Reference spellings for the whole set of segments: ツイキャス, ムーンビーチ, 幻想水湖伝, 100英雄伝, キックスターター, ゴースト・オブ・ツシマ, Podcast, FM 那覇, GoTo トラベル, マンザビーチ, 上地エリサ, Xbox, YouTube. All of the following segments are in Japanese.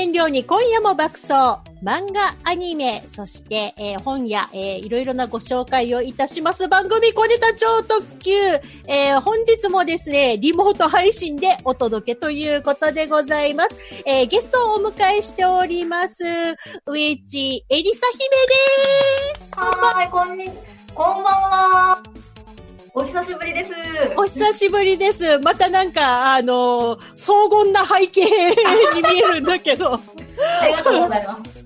燃料に今夜も爆走、漫画、アニメ、そして、本や、いろいろなご紹介をいたします番組小ネタ超特急、本日もですねリモート配信でお届けということでございます。ゲストをお迎えしております上地エリサ姫です。はい、こんばんは。お久しぶりです。お久しぶりです。またなんか荘厳な背景に見えるんだけど。ありがとうございます。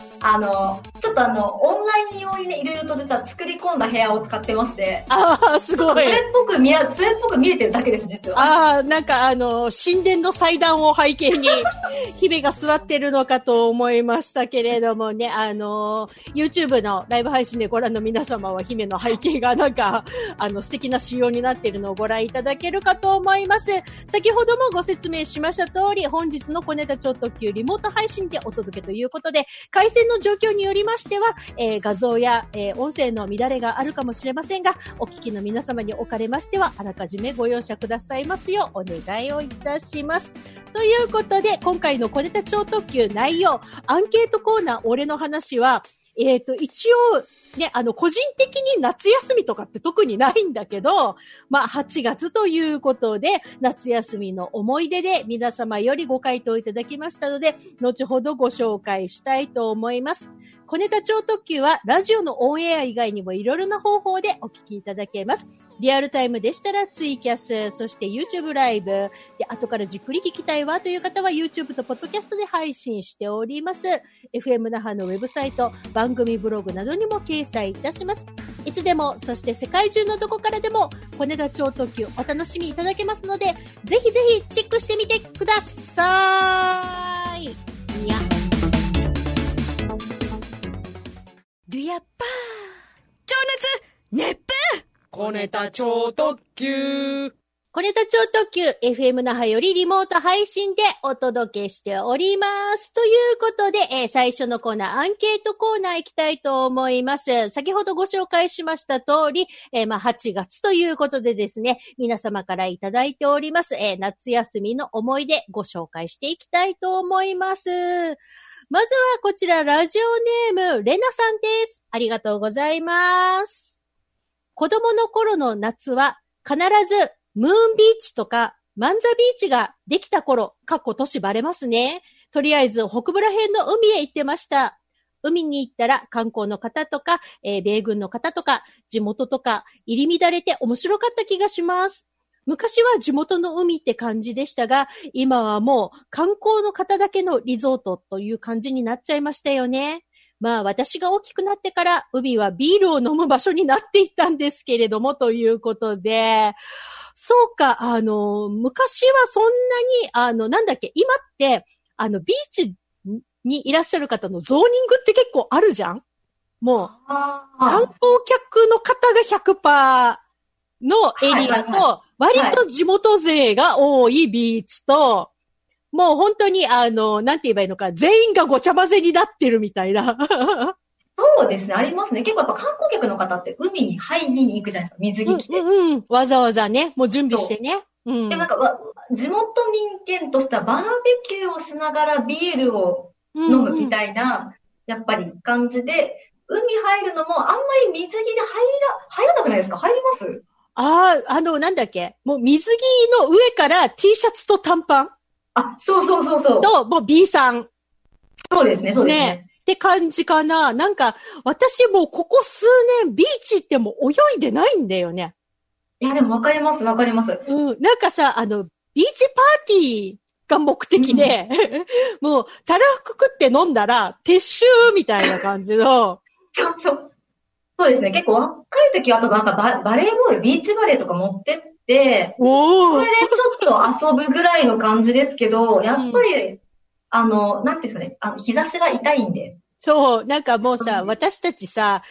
ちょっとオンライン用にね、いろいろと実は作り込んだ部屋を使ってまして。ああ、すごい。それっぽく見えてるだけです、実は。ああ、なんか神殿の祭壇を背景に、日々が座ってるのかと思いましたけれどもね、YouTube のライブ配信でご覧の皆様は、姫の背景がなんか、素敵な仕様になっているのをご覧いただけるかと思います。先ほどもご説明しました通り、本日の小ネタ超特急リモート配信でお届けということで、回線の状況によりましては、画像や、音声の乱れがあるかもしれませんが、お聞きの皆様におかれましてはあらかじめご容赦くださいますようお願いをいたします。ということで、今回の小ネタ超特急内容、アンケートコーナー俺の話は、一応ね、個人的に夏休みとかって特にないんだけど、まあ、8月ということで、夏休みの思い出で皆様よりご回答いただきましたので、後ほどご紹介したいと思います。小ネタ超特急は、ラジオのオンエア以外にもいろいろな方法でお聞きいただけます。リアルタイムでしたらツイキャス、そして YouTube ライブで、後からじっくり聞きたいわという方は YouTube と Podcast で配信しております。FM 那覇のウェブサイト、番組ブログなどにも掲載いたします。いつでも、そして世界中のどこからでも小ネタ超特急お楽しみいただけますので、ぜひぜひチェックしてみてください。いや。デュヤッパー情熱熱風小ネタ超特急。小ネタ超特急 FM 那覇よりリモート配信でお届けしております。ということで、最初のコーナー、アンケートコーナー行きたいと思います。先ほどご紹介しました通り、まあ、8月ということでですね、皆様からいただいております、夏休みの思い出ご紹介していきたいと思います。まずはこちら、ラジオネームレナさんです。ありがとうございます。子供の頃の夏は必ずムーンビーチとかマンザビーチができた頃、過去年バレますね。とりあえず北部ら辺の海へ行ってました。海に行ったら観光の方とか、米軍の方とか、地元とか入り乱れて面白かった気がします。昔は地元の海って感じでしたが、今はもう観光の方だけのリゾートという感じになっちゃいましたよね。まあ、私が大きくなってから海はビールを飲む場所になっていったんですけれども、ということで、そうか、昔はそんなに今ってビーチにいらっしゃる方のゾーニングって結構あるじゃん。もう観光客の方が 100% のエリアと、割と地元勢が多いビーチと、もう本当になんて言えばいいのか、全員がごちゃ混ぜになってるみたいな。そうですね、ありますね。結構やっぱ観光客の方って海に入りに行くじゃないですか、水着着て。うんうん、わざわざね、もう準備してね。うん、でもなんか、地元民間としてはバーベキューをしながらビールを飲むみたいな、うんうん、やっぱり感じで、海入るのもあんまり水着で入らなくないですか？入ります？ああ、もう水着の上から T シャツと短パン。あ、そう。と、もう B さん。そうですね。って感じかな。なんか、私もうここ数年ビーチってもう泳いでないんだよね。いや、でもわかります。うん。なんかさ、ビーチパーティーが目的で、うん、もう、たらふく食って飲んだら、撤収みたいな感じの。そうですね。結構若い時は、あとなんかバレーボール、ビーチバレーとか持ってって、で、これでちょっと遊ぶぐらいの感じですけど、やっぱり、うん、なんていうんですかね、日差しが痛いんで。そう、なんかもうさ、私たちさ、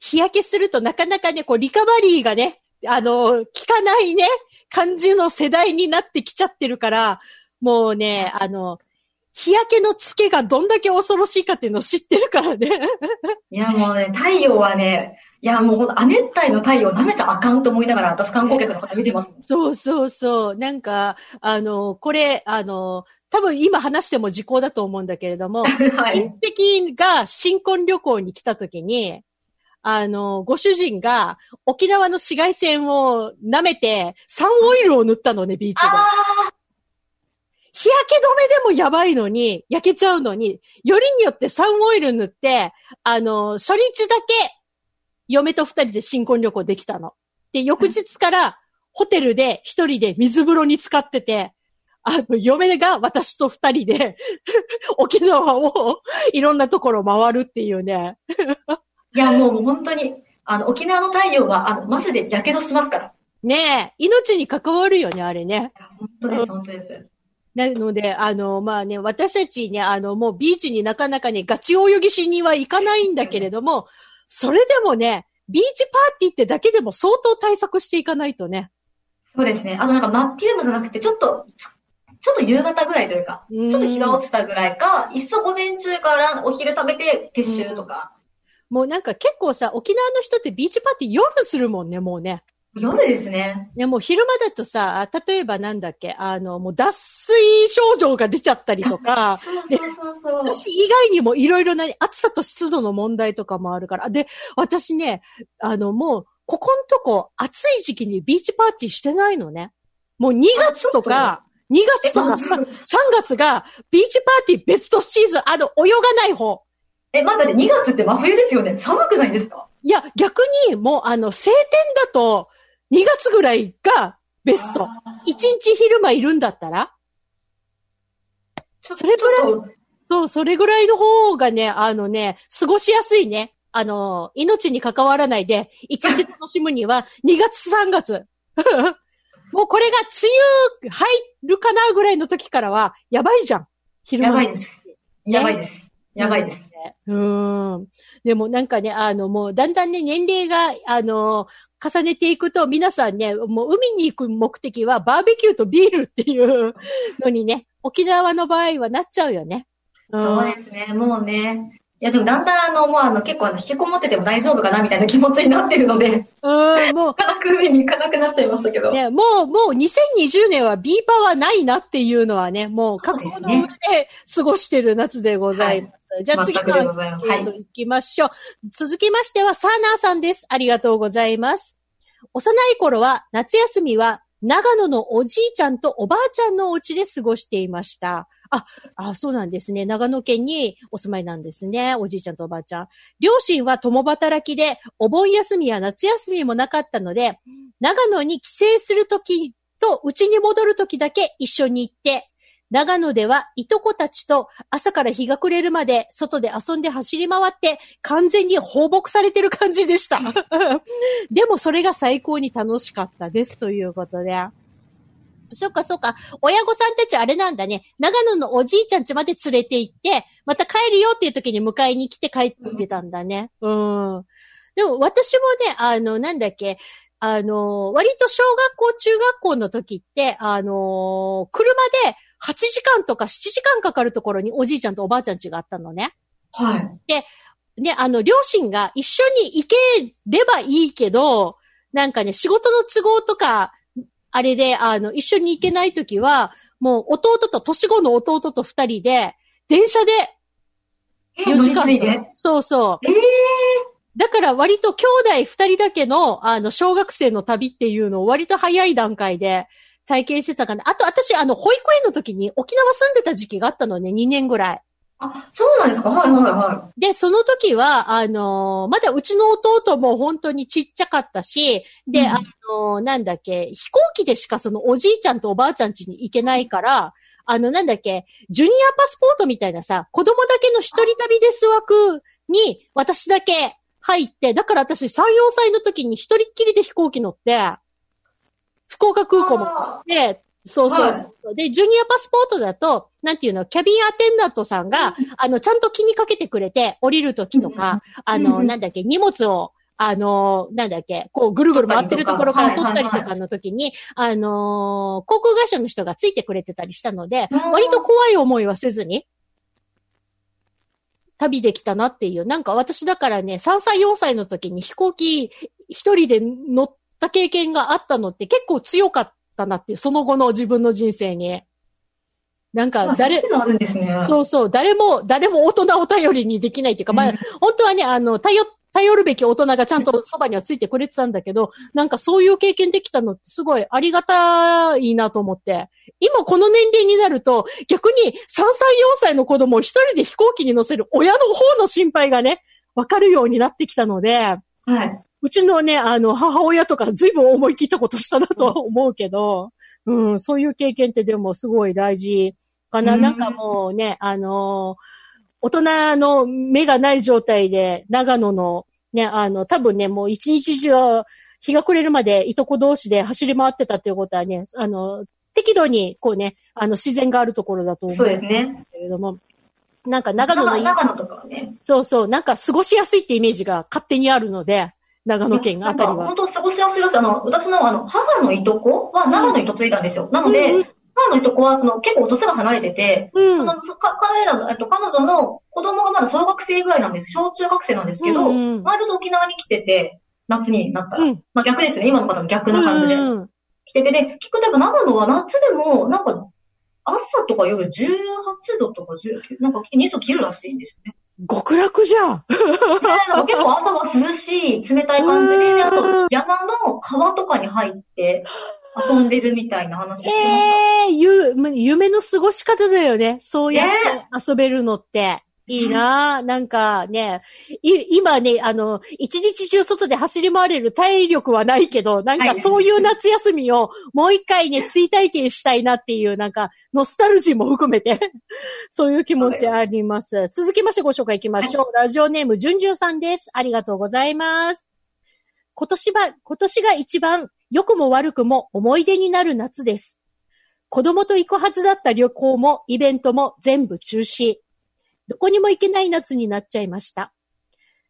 日焼けするとなかなかね、こう、リカバリーがね、効かないね、感じの世代になってきちゃってるから、もうね、日焼けのつけがどんだけ恐ろしいかっていうのを知ってるからね。いや、もうね、太陽はね、いや、もうほんと亜熱帯の太陽舐めちゃあかんと思いながら、私観光客の方見てます。そうそうそう。なんか、これ、多分今話しても時効だと思うんだけれども、はい、一匹が新婚旅行に来た時に、ご主人が沖縄の紫外線を舐めてサンオイルを塗ったのね、ビーチで。日焼け止めでもやばいのに、焼けちゃうのに、よりによってサンオイル塗って、初日だけ嫁と二人で新婚旅行できたの。で、翌日からホテルで一人で水風呂に浸かってて、嫁が私と二人で沖縄をいろんなところ回るっていうね。いや、もう本当に、沖縄の太陽は、マジで火傷しますから。ねえ、命に関わるよね、あれね。本当です、本当です。なので、まあね、私たちね、もうビーチになかなかね、ガチ泳ぎしには行かないんだけれども、それでもね、ビーチパーティーってだけでも相当対策していかないとね。そうですね。なんか真っ昼間じゃなくて、ちょっと夕方ぐらいというか、ちょっと日が落ちたぐらいか、いっそ午前中からお昼食べて撤収とか。もうなんか結構さ、沖縄の人ってビーチパーティー夜するもんね、もうね。夜ですね。ね、もう昼間だとさ、例えばなんだっけ、もう脱水症状が出ちゃったりとか、そう。私以外にもいろいろな暑さと湿度の問題とかもあるから。で、私ね、もう、ここんとこ暑い時期にビーチパーティーしてないのね。もう2月とか3月がビーチパーティーベストシーズン、泳がない方。まだね、2月って真冬ですよね。寒くないですか？いや、逆に、もう、晴天だと、2月ぐらいがベスト。1日昼間いるんだったらそれぐらい、そう、それぐらいの方がね、過ごしやすいね。命に関わらないで、1日楽しむには、2月、3月。もうこれが梅雨入るかなぐらいの時からは、やばいじゃん。昼間。やばいです。でもなんかね、もうだんだんね、年齢が、重ねていくと、皆さんね、もう海に行く目的はバーベキューとビールっていうのにね、沖縄の場合はなっちゃうよね。そうですね、もうね。いや、でもだんだんもう結構引きこもってても大丈夫かなみたいな気持ちになってるので、もう、深く海に行かなくなっちゃいましたけど。ね、もう2020年は B パワーないなっていうのはね、もう覚悟の上で過ごしてる夏でございます。じゃあ次の行きましょう。はい、続きましてはサーナーさんです。ありがとうございます。幼い頃は夏休みは長野のおじいちゃんとおばあちゃんのお家で過ごしていました。そうなんですね。長野県にお住まいなんですね。おじいちゃんとおばあちゃん。両親は共働きでお盆休みや夏休みもなかったので、長野に帰省するときとうちに戻るときだけ一緒に行って、長野ではいとこたちと朝から日が暮れるまで外で遊んで走り回って完全に放牧されてる感じでした。でもそれが最高に楽しかったですということで。そっか。親御さんたちあれなんだね。長野のおじいちゃん家まで連れて行って、また帰るよっていう時に迎えに来て帰ってたんだね。でも私もね、なんだっけ。割と小学校、中学校の時って、車で8時間とか7時間かかるところにおじいちゃんとおばあちゃん家があったのね。はい。で、ね、両親が一緒に行ければいいけど、なんかね、仕事の都合とか、あれで、一緒に行けない時は、もう年子の弟と二人で、電車で、4時間。そうそう。だから割と兄弟二人だけの、小学生の旅っていうのを割と早い段階で体験してたかな。あと私、保育園の時に沖縄住んでた時期があったのね、2年ぐらい。あ、そうなんですか？はい。で、その時は、まだうちの弟も本当にちっちゃかったし、で、なんだっけ、飛行機でしかそのおじいちゃんとおばあちゃん家に行けないから、なんだっけ、ジュニアパスポートみたいなさ、子供だけの一人旅です枠に、私だけ、入って、だから私3、4歳の時に一人っきりで飛行機乗って、福岡空港も行って、そう。で、ジュニアパスポートだと、なんていうの、キャビンアテンダントさんが、ちゃんと気にかけてくれて、降りる時とか、なんだっけ、荷物を、なんだっけ、こう、ぐるぐる回ってるところから取ったりとかの時に、航空会社の人がついてくれてたりしたので、割と怖い思いはせずに、旅できたなっていう。なんか私だからね、3歳、4歳の時に飛行機一人で乗った経験があったのって結構強かったなっていう、その後の自分の人生に。なんか誰も大人を頼りにできないというか、まあ、本当はね、頼るべき大人がちゃんとそばにはついてくれてたんだけど、なんかそういう経験できたのってすごいありがたいなと思って。今この年齢になると、逆に3歳4歳の子供を一人で飛行機に乗せる親の方の心配がね、わかるようになってきたので、はい、うちのね、母親とか随分思い切ったことしたなとは思うけど、うん、そういう経験ってでもすごい大事かな。なんかもうね、大人の目がない状態で、長野の、ね、多分ね、もう一日中、日が暮れるまでいとこ同士で走り回ってたっていうことはね、適度に、こうね、自然があるところだと思う。そうですね。けれども、なんか長野とかはね。そうそう、なんか過ごしやすいってイメージが勝手にあるので、長野県あたりは。本当過ごしやすいらしい。私の母のいとこは長野に嫁いだんですよ。なので、母のいとこは結構年が離れてて、彼女の子供がまだ小学生ぐらいなんです。小中学生なんですけど、毎年沖縄に来てて、夏になったら。まあ逆ですよね。今の方も逆な感じで。来てて、で、聞くとやっぱ長野は夏でも、なんか、朝とか夜18度とか19、なんか2度切るらしいんですよね。極楽じゃん。結構朝は涼しい、冷たい感じで、あと、山の川とかに入って、遊んでるみたいな話してました。夢の過ごし方だよね。そうやって遊べるのって。いいなぁ。なんかね、今ね、一日中外で走り回れる体力はないけど、なんかそういう夏休みをもう一回ね、追体験したいなっていう、なんか、ノスタルジーも含めて、そういう気持ちあります。続きましてご紹介いきましょう。ラジオネーム、じゅんじゅんさんです。ありがとうございます。今年が一番、良くも悪くも思い出になる夏です。子供と行くはずだった旅行もイベントも全部中止。どこにも行けない夏になっちゃいました。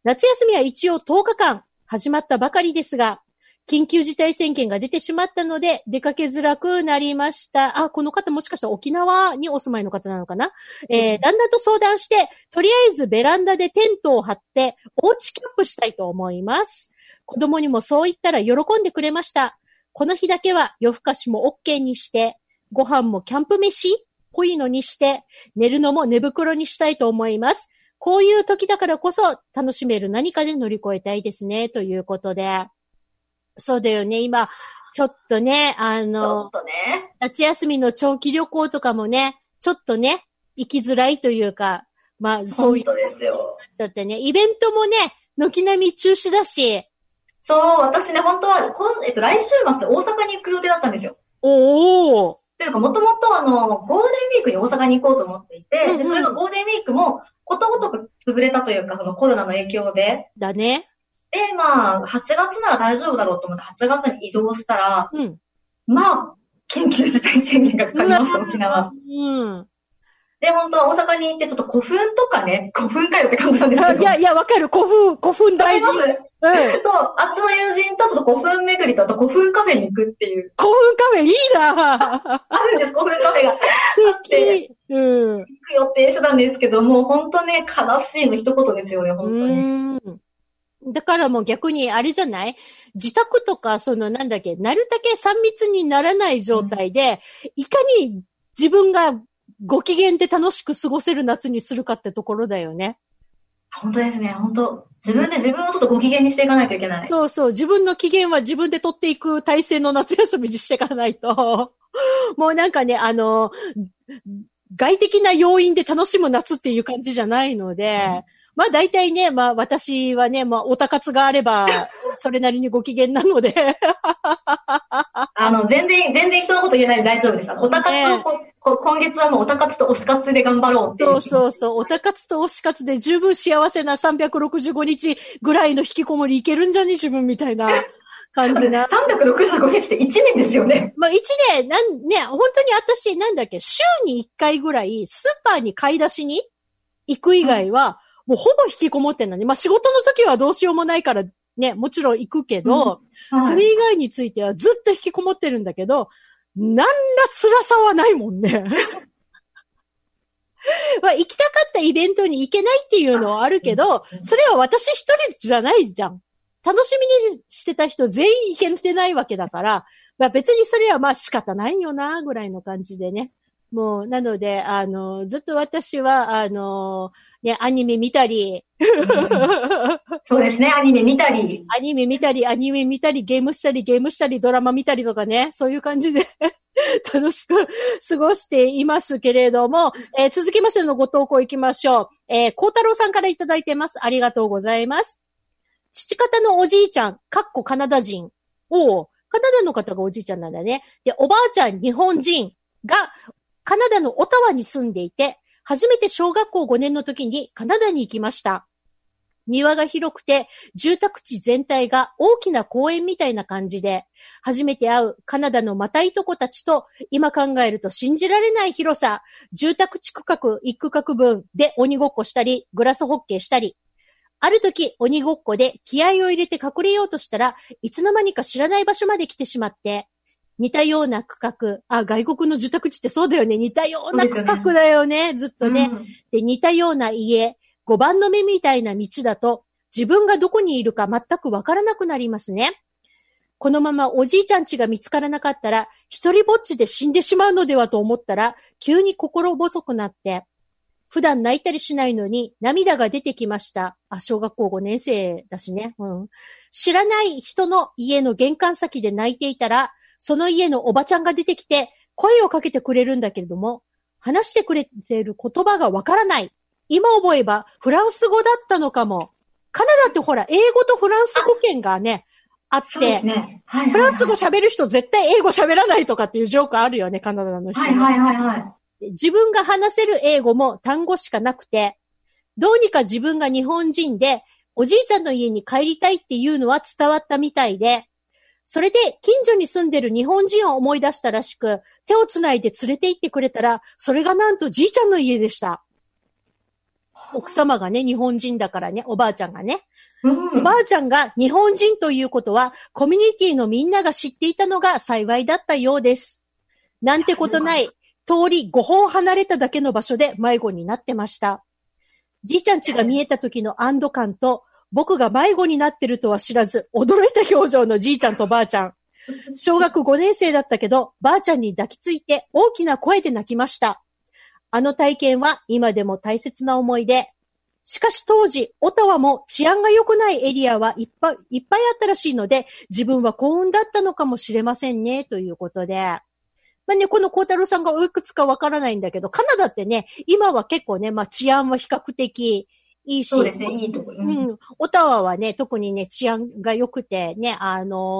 夏休みは一応10日間始まったばかりですが、緊急事態宣言が出てしまったので出かけづらくなりました。あ、この方もしかしたら沖縄にお住まいの方なのかな、旦那と相談して、とりあえずベランダでテントを張っておうちキャンプしたいと思います。子供にもそう言ったら喜んでくれました。この日だけは夜更かしも OK にして、ご飯もキャンプ飯濃いのにして、寝るのも寝袋にしたいと思います。こういう時だからこそ楽しめる何かで乗り越えたいですね、ということで。そうだよね、今、ちょっとね、夏休みの長期旅行とかもね、ちょっとね、行きづらいというか、まあ、そういうことになっちゃってね、イベントもね、軒並み中止だし。そう、私ね、本当は、来週末大阪に行く予定だったんですよ。おー。というか、もともとゴールデンウィークに大阪に行こうと思っていて、で、それがゴールデンウィークもことごとく潰れたというか、コロナの影響で。だね。で、まあ、8月なら大丈夫だろうと思って8月に移動したら、まあ、緊急事態宣言がかかりました、沖縄。うん。で、本当は大阪に行って、ちょっと古墳とかね、古墳かよって感じなんですけど。いや、わかる。古墳大事。うん、そう、あっちの友人とちょっと古墳巡りとあと古墳カフェに行くっていう。古墳カフェいいなあるんです、古墳カフェが。行く予定してたんですけど、もう本当ね、悲しいの一言ですよね、本当に。だからもう逆にあれじゃない？自宅とか、なるだけ3密にならない状態で、いかに自分がご機嫌で楽しく過ごせる夏にするかってところだよね。本当ですね、本当。自分で自分をちょっとご機嫌にしていかないといけない。そうそう、自分の機嫌は自分で取っていく体制の夏休みにしていかないと、もうなんかね、外的な要因で楽しむ夏っていう感じじゃないので、まあ大体ね、まあ私はね、まあおたかつがあれば、それなりにご機嫌なので。全然人のこと言えないで大丈夫です。おたかつを今月はもうおたかつと推し活で頑張ろうっていう。そうそうそう。おたかつと推し活で十分幸せな365日ぐらいの引きこもりいけるんじゃね自分みたいな。感じな。365日って1年ですよね。まあ1年、本当に私週に1回ぐらいスーパーに買い出しに行く以外は、もうほぼ引きこもってんのに、まあ仕事の時はどうしようもないからね、もちろん行くけど、それ以外についてはずっと引きこもってるんだけど、何ら辛さはないもんね。まあ行きたかったイベントに行けないっていうのはあるけど、それは私一人じゃないじゃん。楽しみにしてた人全員行けてないわけだから、まあ別にそれはまあ仕方ないよな、ぐらいの感じでね。もう、なので、ずっと私は、ね、アニメ見たり、うん、そうですね、アニメ見たり、ゲームしたり、ドラマ見たりとかね、そういう感じで楽しく過ごしていますけれども、続きましてのご投稿いきましょう。孝太郎さんからいただいてます。ありがとうございます。父方のおじいちゃん、カナダ人を、カナダの方がおじいちゃんなんだね。で、おばあちゃん、日本人が、カナダのオタワに住んでいて、初めて小学校5年の時にカナダに行きました。庭が広くて、住宅地全体が大きな公園みたいな感じで、初めて会うカナダのまたいとこたちと、今考えると信じられない広さ、住宅地区画1区画分で鬼ごっこしたり、グラスホッケーしたり、ある時鬼ごっこで気合を入れて隠れようとしたらいつの間にか知らない場所まで来てしまって似たような区画、あ、外国の住宅地ってそうだよね、似たような区画だよね、ずっとね、うん、で似たような家、5番の目みたいな道だと自分がどこにいるか全くわからなくなりますね。このままおじいちゃん家が見つからなかったら一人ぼっちで死んでしまうのではと思ったら急に心細くなって普段泣いたりしないのに涙が出てきました。あ、小学校5年生だしね。うん。知らない人の家の玄関先で泣いていたら、その家のおばちゃんが出てきて声をかけてくれるんだけれども、話してくれている言葉がわからない。今思えばフランス語だったのかも。カナダってほら、英語とフランス語圏がね、あって、そうですね、はいはいはい、フランス語喋る人絶対英語喋らないとかっていうジョークあるよね、カナダの人。はいはいはいはい。自分が話せる英語も単語しかなくて、どうにか自分が日本人で、おじいちゃんの家に帰りたいっていうのは伝わったみたいで、それで近所に住んでる日本人を思い出したらしく、手をつないで連れて行ってくれたら、それがなんとじいちゃんの家でした。奥様がね、日本人だからね、おばあちゃんがね。おばあちゃんが日本人ということは、コミュニティのみんなが知っていたのが幸いだったようです。なんてことない。通り5本離れただけの場所で迷子になってました。じいちゃん家が見えた時の安堵感と、僕が迷子になってるとは知らず、驚いた表情のじいちゃんとばあちゃん。小学5年生だったけど、ばあちゃんに抱きついて大きな声で泣きました。あの体験は今でも大切な思い出。しかし当時、オタワも治安が良くないエリアはいっぱいあったらしいので、自分は幸運だったのかもしれませんね、ということで。まあね、この孝太郎さんがおいくつかわからないんだけど、カナダってね、今は結構ね、まあ治安は比較的いいし。そうですね、いいところ、ね。うん。オタワはね、特にね、治安が良くてね、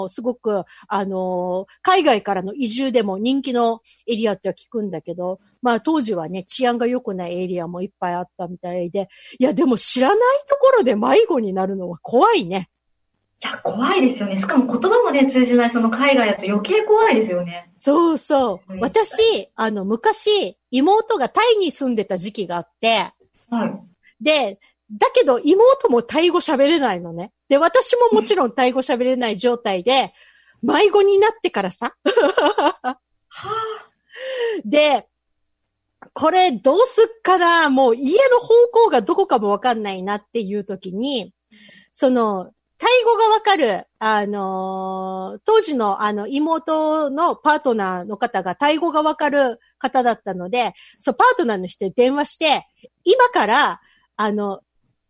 すごく、海外からの移住でも人気のエリアっては聞くんだけど、まあ当時はね、治安が良くないエリアもいっぱいあったみたいで、いや、でも知らないところで迷子になるのは怖いね。いや、怖いですよね。しかも言葉もね、通じない、その海外だと余計怖いですよね。そうそう。私、昔、妹がタイに住んでた時期があって、はい。で、だけど妹もタイ語喋れないのね。で、私ももちろんタイ語喋れない状態で、迷子になってからさ。はぁ。で、これどうすっかな、もう家の方向がどこかもわかんないなっていう時に、その、タイ語がわかる、当時の妹のパートナーの方がタイ語がわかる方だったので、そう、パートナーの人に電話して、今から、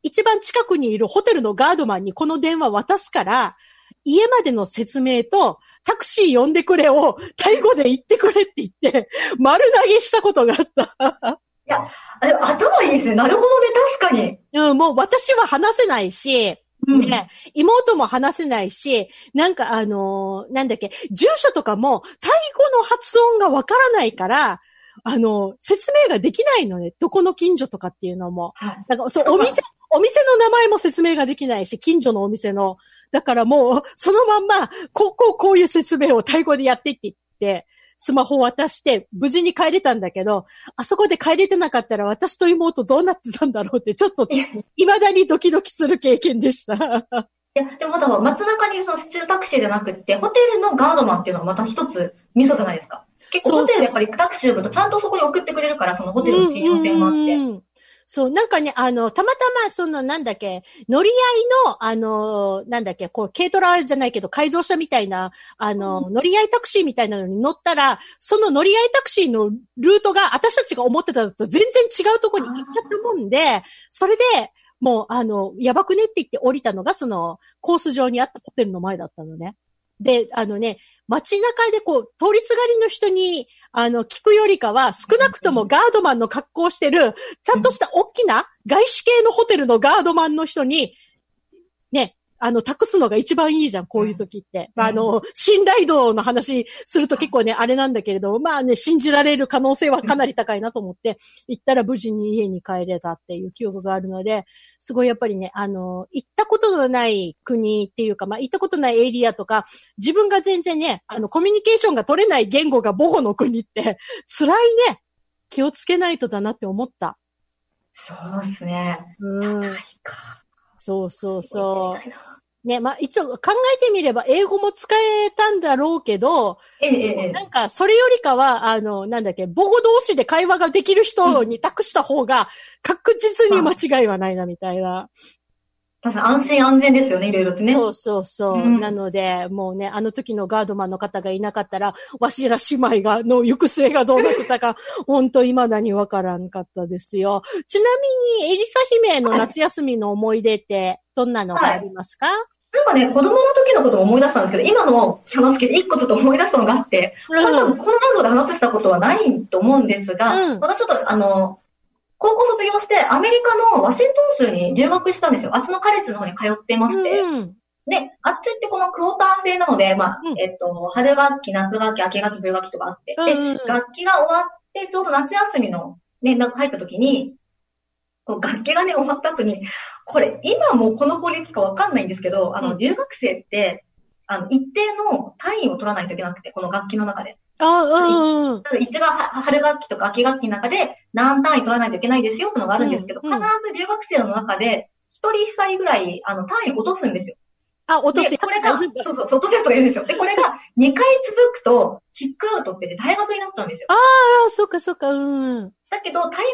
一番近くにいるホテルのガードマンにこの電話渡すから、家までの説明と、タクシー呼んでくれを、タイ語で言ってくれって言って、丸投げしたことがあった。いや、でも頭いいですね。なるほどね、確かに。うん、もう私は話せないし、ね、妹も話せないし、なんかなんだっけ、住所とかもタイ語の発音がわからないから、説明ができないのね。どこの近所とかっていうのも。はい、なんかそう、お店の名前も説明ができないし、近所のお店の。だからもう、そのまんま、こういう説明をタイ語でやってって言って、スマホを渡して、無事に帰れたんだけど、あそこで帰れてなかったら私と妹どうなってたんだろうって、ちょっと、未だにドキドキする経験でした。いや、でも多分街中にその市中タクシーじゃなくって、ホテルのガードマンっていうのはまた一つミソじゃないですか。結構ホテルでやっぱりタクシー呼ぶとちゃんとそこに送ってくれるから、そのホテルの信用性もあって。うんうんうん、そう、なんかね、たまたま、その、なんだっけ、乗り合いの、なんだっけ、こう、軽トラじゃないけど、改造したみたいな、乗り合いタクシーみたいなのに乗ったら、その乗り合いタクシーのルートが、私たちが思ってたのと全然違うところに行っちゃったもんで、それで、もう、やばくねって言って降りたのが、その、コース上にあったホテルの前だったのね。で、ね、街中でこう、通りすがりの人に、聞くよりかは、少なくともガードマンの格好をしてる、ちゃんとした大きな外資系のホテルのガードマンの人に、ね、託すのが一番いいじゃん、こういう時って。まあ、信頼度の話すると結構ね、あれなんだけれども、まあね、信じられる可能性はかなり高いなと思って、行ったら無事に家に帰れたっていう記憶があるので、すごいやっぱりね、行ったことのない国っていうか、まあ、行ったことないエリアとか、自分が全然ね、コミュニケーションが取れない言語が母語の国って、辛いね、気をつけないとだなって思った。そうですね。うん。高いか。そうそうそう。ね、まあ、一応考えてみれば英語も使えたんだろうけど、なんかそれよりかは、なんだっけ、母語同士で会話ができる人に託した方が確実に間違いはないな、みたいな。確かに安心安全ですよね、いろいろとね。そうそうそう。うん、なので、もうね、あの時のガードマンの方がいなかったら、わしら姉妹が、の行く末がどうなってたか、ほんと未だにわからんかったですよ。ちなみに、エリサ姫の夏休みの思い出って、どんなのがありますか？はいはい、なんかね、子供の時のことを思い出したんですけど、今の話聞いて一個ちょっと思い出したのがあって、これ多分このラジオで話したことはないと思うんですが、うん、私ちょっと高校卒業してアメリカのワシントン州に留学したんですよ。あっちのカレッジの方に通ってまして。うんうん、で、あっちってこのクォーター制なので、まあ、うん、春学期、夏学期、秋学期、冬学期とかあって、うんうん、で、学期が終わって、ちょうど夏休みのね、なんか入った時に、こう学期がね、終わった後に、これ、今もうこの法律かわかんないんですけど、留学生って、一定の単位を取らないといけなくて、この学期の中で。ああ、一番春学期とか秋学期の中で何単位取らないといけないですよってのがあるんですけど、うんうん、必ず留学生の中で一人二人ぐらい単位落とすんですよ。あ、落とす。これが、そうそう、落とすやつがいるんですよ。で、これが2回続くとキックアウトって大学になっちゃうんですよ。ああ、そうかそうか、うん。だけど、大学に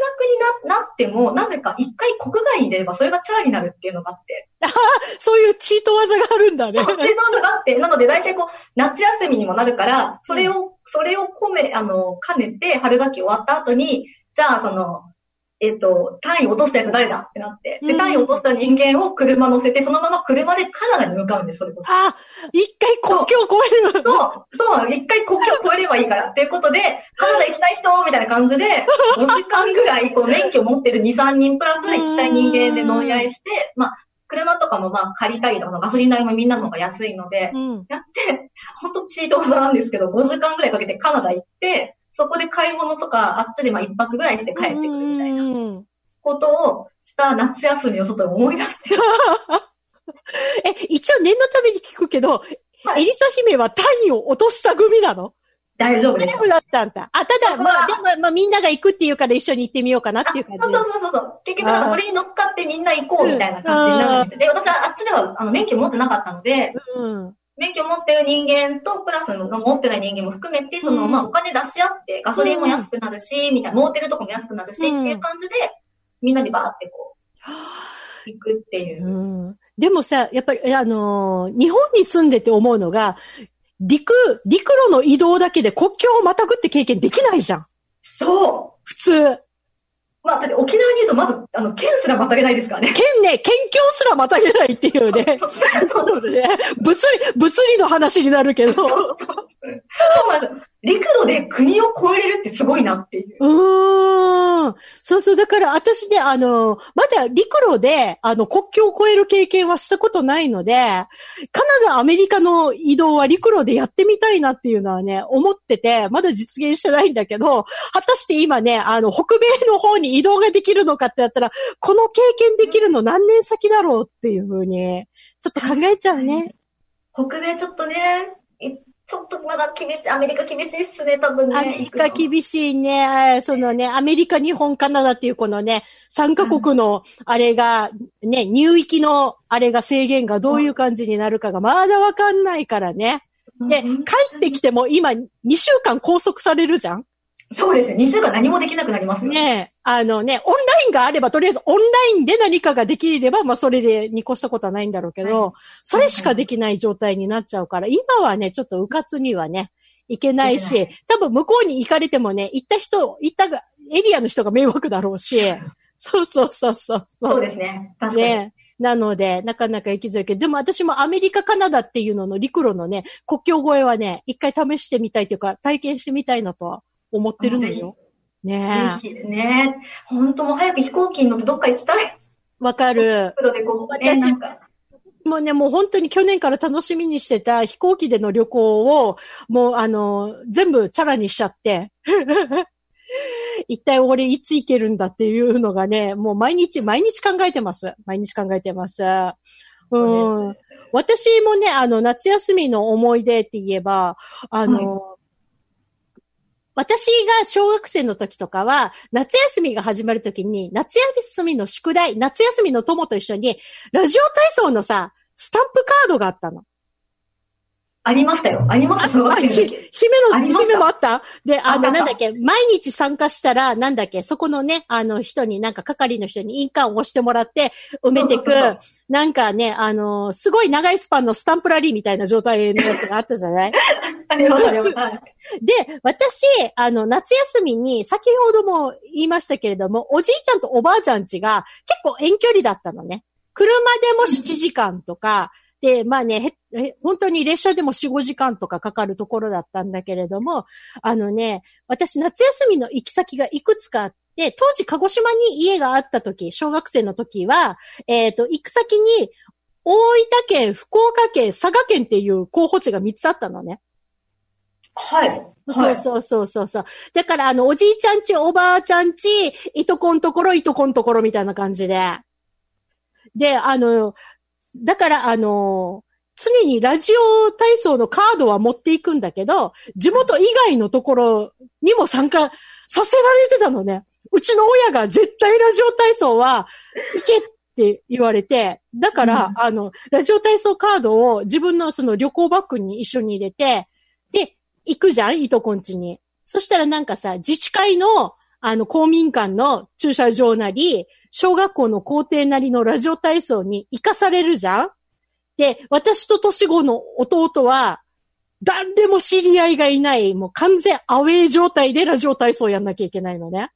なっても、なぜか一回国外に出ればそれがチャラになるっていうのがあって。ああ、そういうチート技があるんだね。チート技があって、なので大体こう、夏休みにもなるから、それを兼ねて、春学期終わった後に、じゃあ単位落としたやつ誰だってなって、で、単位落とした人間を車乗せて、そのまま車でカナダに向かうんです、それこそ。ああ、一回国境を越えるの？そう、一回国境を越えればいいから、っていうことで、カナダ行きたい人みたいな感じで、5時間ぐらい、こう、免許持ってる2、3人プラス行きたい人間で乗り合いして、まあ、車とかもまあ借りたりとか、ガソリン代もみんなの方が安いので、うん、やって、ほんとチート技なんですけど、5時間ぐらいかけてカナダ行って、そこで買い物とか、あっちでまあ一泊ぐらいして帰ってくるみたいなことをした夏休みをちょっと思い出して。え、一応念のために聞くけど、はい、エリサ姫は単位を落とした組なの？大丈夫です。大丈夫だったんだ。あ、ただ、まあ、でも、まあ、みんなが行くっていうから一緒に行ってみようかなっていう感じ。そうそうそうそう。結局、だからそれに乗っかってみんな行こうみたいな感じになるんですよ。で、私はあっちでは免許持ってなかったので、うん、免許持ってる人間と、プラスの持ってない人間も含めて、その、うん、まあ、お金出し合って、ガソリンも安くなるし、うん、みたいな、モーテルとかも安くなるし、うん、っていう感じで、みんなでバーってこう、行くっていう。うん、でもさ、やっぱり、日本に住んでて思うのが、陸路の移動だけで国境をまたぐって経験できないじゃん。そう。普通。まあ、だって沖縄にいるとまず、県すらまたげないですからね。県境すらまたげないっていうね。そうですね。物理の話になるけど。そうなんです。陸路で国を越えれるってすごいなっていう。そうそう。だから私ね、まだ陸路で、国境を越える経験はしたことないので、カナダ、アメリカの移動は陸路でやってみたいなっていうのはね、思ってて、まだ実現してないんだけど、果たして今ね、北米の方に移動ができるのかってやったら、この経験できるの何年先だろうっていうふうに、ちょっと考えちゃうね。北米ちょっとね、ちょっとまだ厳しい、アメリカ厳しいっすね、多分ね。アメリカ厳しいね。そのね、アメリカ、日本、カナダっていうこのね、3カ国のあれが、ね、入域のあれが制限がどういう感じになるかがまだわかんないからね。で、帰ってきても今2週間拘束されるじゃん。そうですね。2週間何もできなくなりますよね。オンラインがあれば、とりあえずオンラインで何かができれば、まあそれで見越したことはないんだろうけど、はい、それしかできない状態になっちゃうから、今はね、ちょっとうかつにはね、いけないし、多分向こうに行かれてもね、行ったエリアの人が迷惑だろうし、そうそうそうそう。そうですね。確かに。ね、なので、なかなか行きづらいけど、でも私もアメリカ、カナダっていうのの陸路のね、国境越えはね、一回試してみたいというか、体験してみたいなとは思ってるんですよ。ねえ。ぜひね。本当もう早く飛行機に乗ってどっか行きたい。わかる。プロでこう、私もうね、もう本当に去年から楽しみにしてた飛行機での旅行を、もう全部チャラにしちゃって。一体俺いつ行けるんだっていうのがね、もう毎日考えてます。うん。私もね、夏休みの思い出って言えば、はい、私が小学生の時とかは、夏休みが始まる時に、夏休みの宿題、夏休みの友と一緒に、ラジオ体操のさ、スタンプカードがあったの。ありましたよ。ありました。姫もあったで、なんだっけ、毎日参加したら、なんだっけ、そこのね、人に、なんか係の人に印鑑を押してもらって、埋めてく、なんかね、すごい長いスパンのスタンプラリーみたいな状態のやつがあったじゃないあります、あります。で、私、夏休みに、先ほども言いましたけれども、おじいちゃんとおばあちゃん家が、結構遠距離だったのね。車でも7時間とか、で、まあね、本当に列車でも4、5時間とかかかるところだったんだけれども、私夏休みの行き先がいくつかあって、当時鹿児島に家があった時、小学生の時は、行く先に大分県、福岡県、佐賀県っていう候補地が3つあったのね。はい。はい、そう。だからおじいちゃんち、おばあちゃんち、いとこんところみたいな感じで。で、だから、常にラジオ体操のカードは持っていくんだけど、地元以外のところにも参加させられてたのね。うちの親が絶対ラジオ体操は行けって言われて、だから、うん、ラジオ体操カードを自分のその旅行バッグに一緒に入れて、で、行くじゃん、いとこんちに。そしたらなんかさ、自治会の、公民館の駐車場なり、小学校の校庭なりのラジオ体操に活かされるじゃん？で、私と年子の弟は、誰も知り合いがいない、もう完全アウェイ状態でラジオ体操やんなきゃいけないのね。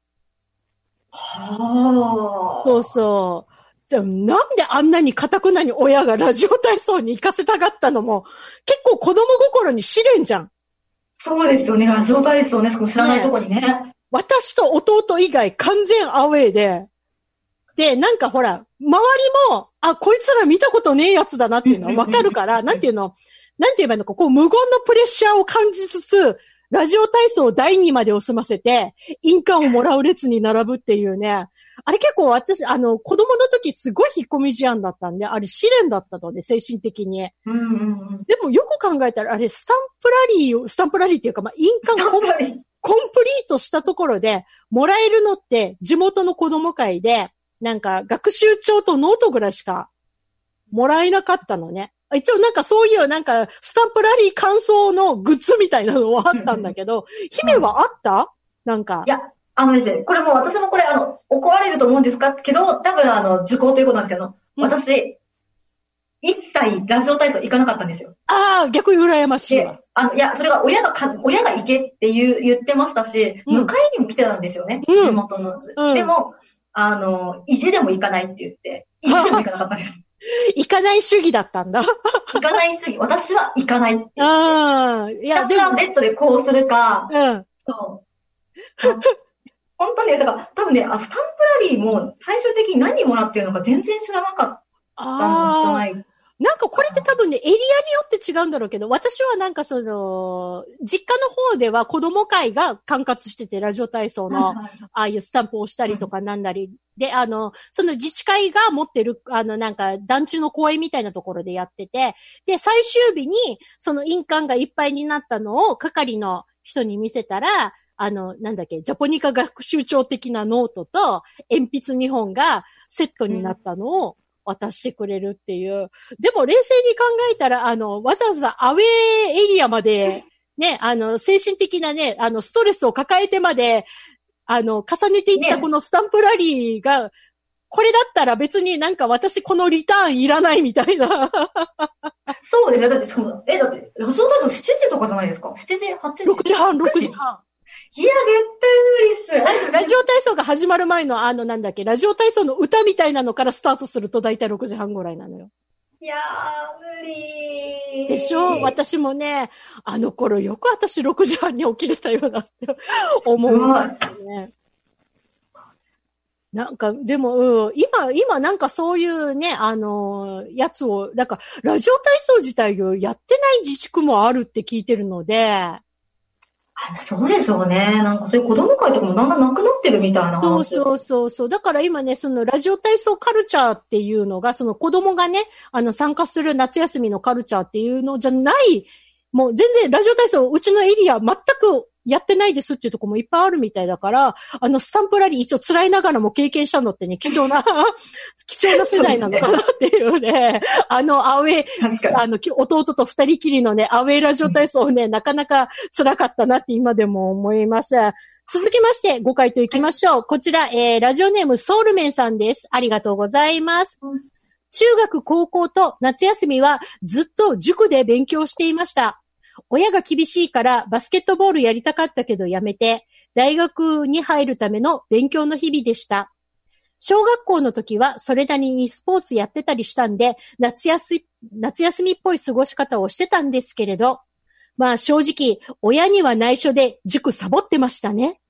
はぁ。そうそう。じゃあなんであんなに固くなに親がラジオ体操に活かせたかったのも、結構子供心に試練じゃん。そうですよね、ラジオ体操ね、しかも知らないとこにね。私と弟以外完全アウェイで、で、なんかほら、周りも、あ、こいつら見たことねえやつだなっていうのはわかるから、なんて言えばいいのか、こう無言のプレッシャーを感じつつ、ラジオ体操第2までを済ませて、印鑑をもらう列に並ぶっていうね、あれ結構私、子供の時すごい引っ込み思案だったんで、あれ試練だったので、精神的に。でもよく考えたら、あれ、スタンプラリーっていうか、まあ、印鑑コンプリートしたところで、もらえるのって、地元の子供会で、なんか、学習帳とノートぐらいしかもらえなかったのね。一応なんかそういうなんか、スタンプラリー感想のグッズみたいなのはあったんだけど、姫はあった？なんか。いや、ですね、これも私もこれ怒られると思うんですかけど、多分受講ということなんですけど、私、一切ラジオ体操行かなかったんですよ。ああ、逆に羨ましい。いや、それは親が行けって言ってましたし、迎えにも来てたんですよね、地元の。でも、意地でも行かないって言って、意地でも行かなかったです。行かない主義だったんだ。行かない主義。私は行かないって言って。私はベッドでこうするか、そう。本当ね、だから多分ね、スタンプラリーも最終的に何もらってるのか全然知らなかったんじゃない。なんかこれって多分ね、エリアによって違うんだろうけど、私はなんか実家の方では子供会が管轄してて、ラジオ体操の、ああいうスタンプを押したりとかなんなり、で、その自治会が持ってる、なんか団地の公園みたいなところでやってて、で、最終日に、その印鑑がいっぱいになったのを、係の人に見せたら、なんだっけ、ジャポニカ学習帳的なノートと、鉛筆2本がセットになったのを、渡してくれるっていう。でも冷静に考えたら、わざわざアウェーエリアまでね、精神的なね、ストレスを抱えてまで、重ねていったこのスタンプラリーが、ね、これだったら別になんか私このリターンいらないみたいな。そうですね。だってその、だって、ラジオ体操7時とかじゃないですか ?7 時、8時。6時半、6時半。いや、絶対無理っす。ラジオ体操が始まる前の、なんだっけ、ラジオ体操の歌みたいなのからスタートすると大体6時半ぐらいなのよ。いやー、無理ー。でしょ？私もね、あの頃よく私6時半に起きれたようなって思うんですよね。なんか、でも、今なんかそういうね、やつを、なんか、ラジオ体操自体をやってない自治区もあるって聞いてるので。あ、そうでしょうね。なんかそういう子供会とかもだんだんなくなってるみたいな。そう。だから今ね、そのラジオ体操カルチャーっていうのが、その子供がね、参加する夏休みのカルチャーっていうのじゃない、もう全然ラジオ体操、うちのエリア全く、やってないですっていうとこもいっぱいあるみたいだから、スタンプラリー一応辛いながらも経験したのってね、貴重な世代なのかなっていうね、アウェイ、弟と二人きりのね、アウェイラジオ体操をね、なかなか辛かったなって今でも思います。続きまして、ご回答いきましょう。こちら、ラジオネームソウルメンさんです。ありがとうございます。中学、高校と夏休みはずっと塾で勉強していました。親が厳しいからバスケットボールやりたかったけどやめて、大学に入るための勉強の日々でした。小学校の時はそれなりにスポーツやってたりしたんで、夏休みっぽい過ごし方をしてたんですけれど、まあ正直、親には内緒で塾サボってましたね。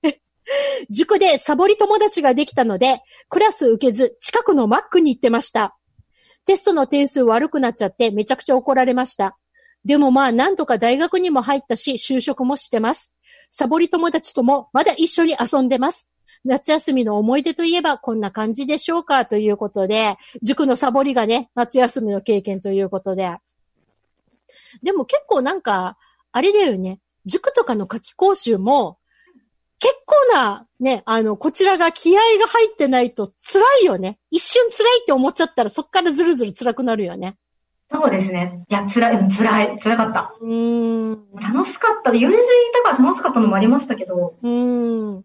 塾でサボり友達ができたので、クラス受けず近くのマックに行ってました。テストの点数悪くなっちゃってめちゃくちゃ怒られました。でもまあなんとか大学にも入ったし就職もしてます。サボり友達ともまだ一緒に遊んでます。夏休みの思い出といえばこんな感じでしょうかということで、塾のサボりがね、夏休みの経験ということで。でも結構なんか、あれだよね、塾とかの夏期講習も結構なね、こちらが気合が入ってないと辛いよね。一瞬辛いって思っちゃったらそっからずるずる辛くなるよね。そうですね。いや、辛かった。楽しかった。友人いたから楽しかったのもありましたけど。なん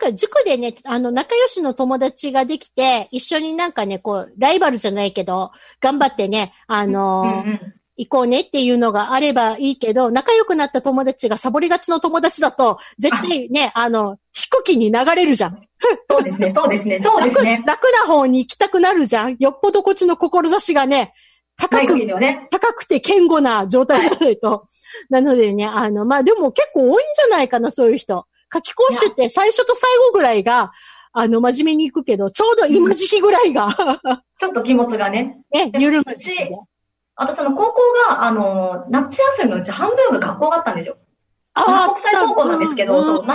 か塾でね、仲良しの友達ができて、一緒になんかね、こう、ライバルじゃないけど、頑張ってね、行こうねっていうのがあればいいけど、仲良くなった友達がサボりがちの友達だと、絶対ね、飛行機に流れるじゃん。そうですね。楽な方に行きたくなるじゃん。よっぽどこっちの志がね、高くて堅固な状態じゃないと。はい、なのでね、まあ、でも結構多いんじゃないかな、そういう人。夏期講習って最初と最後ぐらいが、真面目に行くけど、ちょうど今時期ぐらいが。ちょっと気持ちがね。緩むし。あとその高校が、夏休みのうち半分が学校があったんですよ。国際高校なんですけど、そう、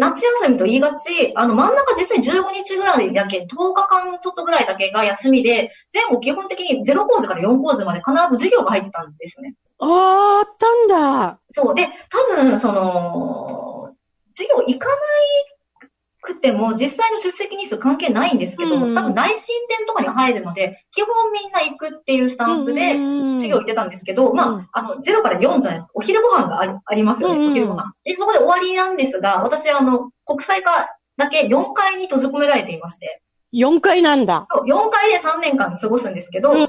夏休みと言いがち、真ん中実際15日ぐらいだけ、10日間ちょっとぐらいだけが休みで、全部基本的に0講座から4講座まで必ず授業が入ってたんですよね。あったんだ。そう。で、多分、授業行かないくても、実際の出席日数関係ないんですけど、多分内申点とかに入るので、基本みんな行くっていうスタンスで、授業行ってたんですけど、まあ、0から4じゃないですか。お昼ご飯がありますよね、お昼ご飯。で、そこで終わりなんですが、私、国際科だけ4階に閉じ込められていまして。4階なんだ。そう、4階で3年間過ごすんですけど、先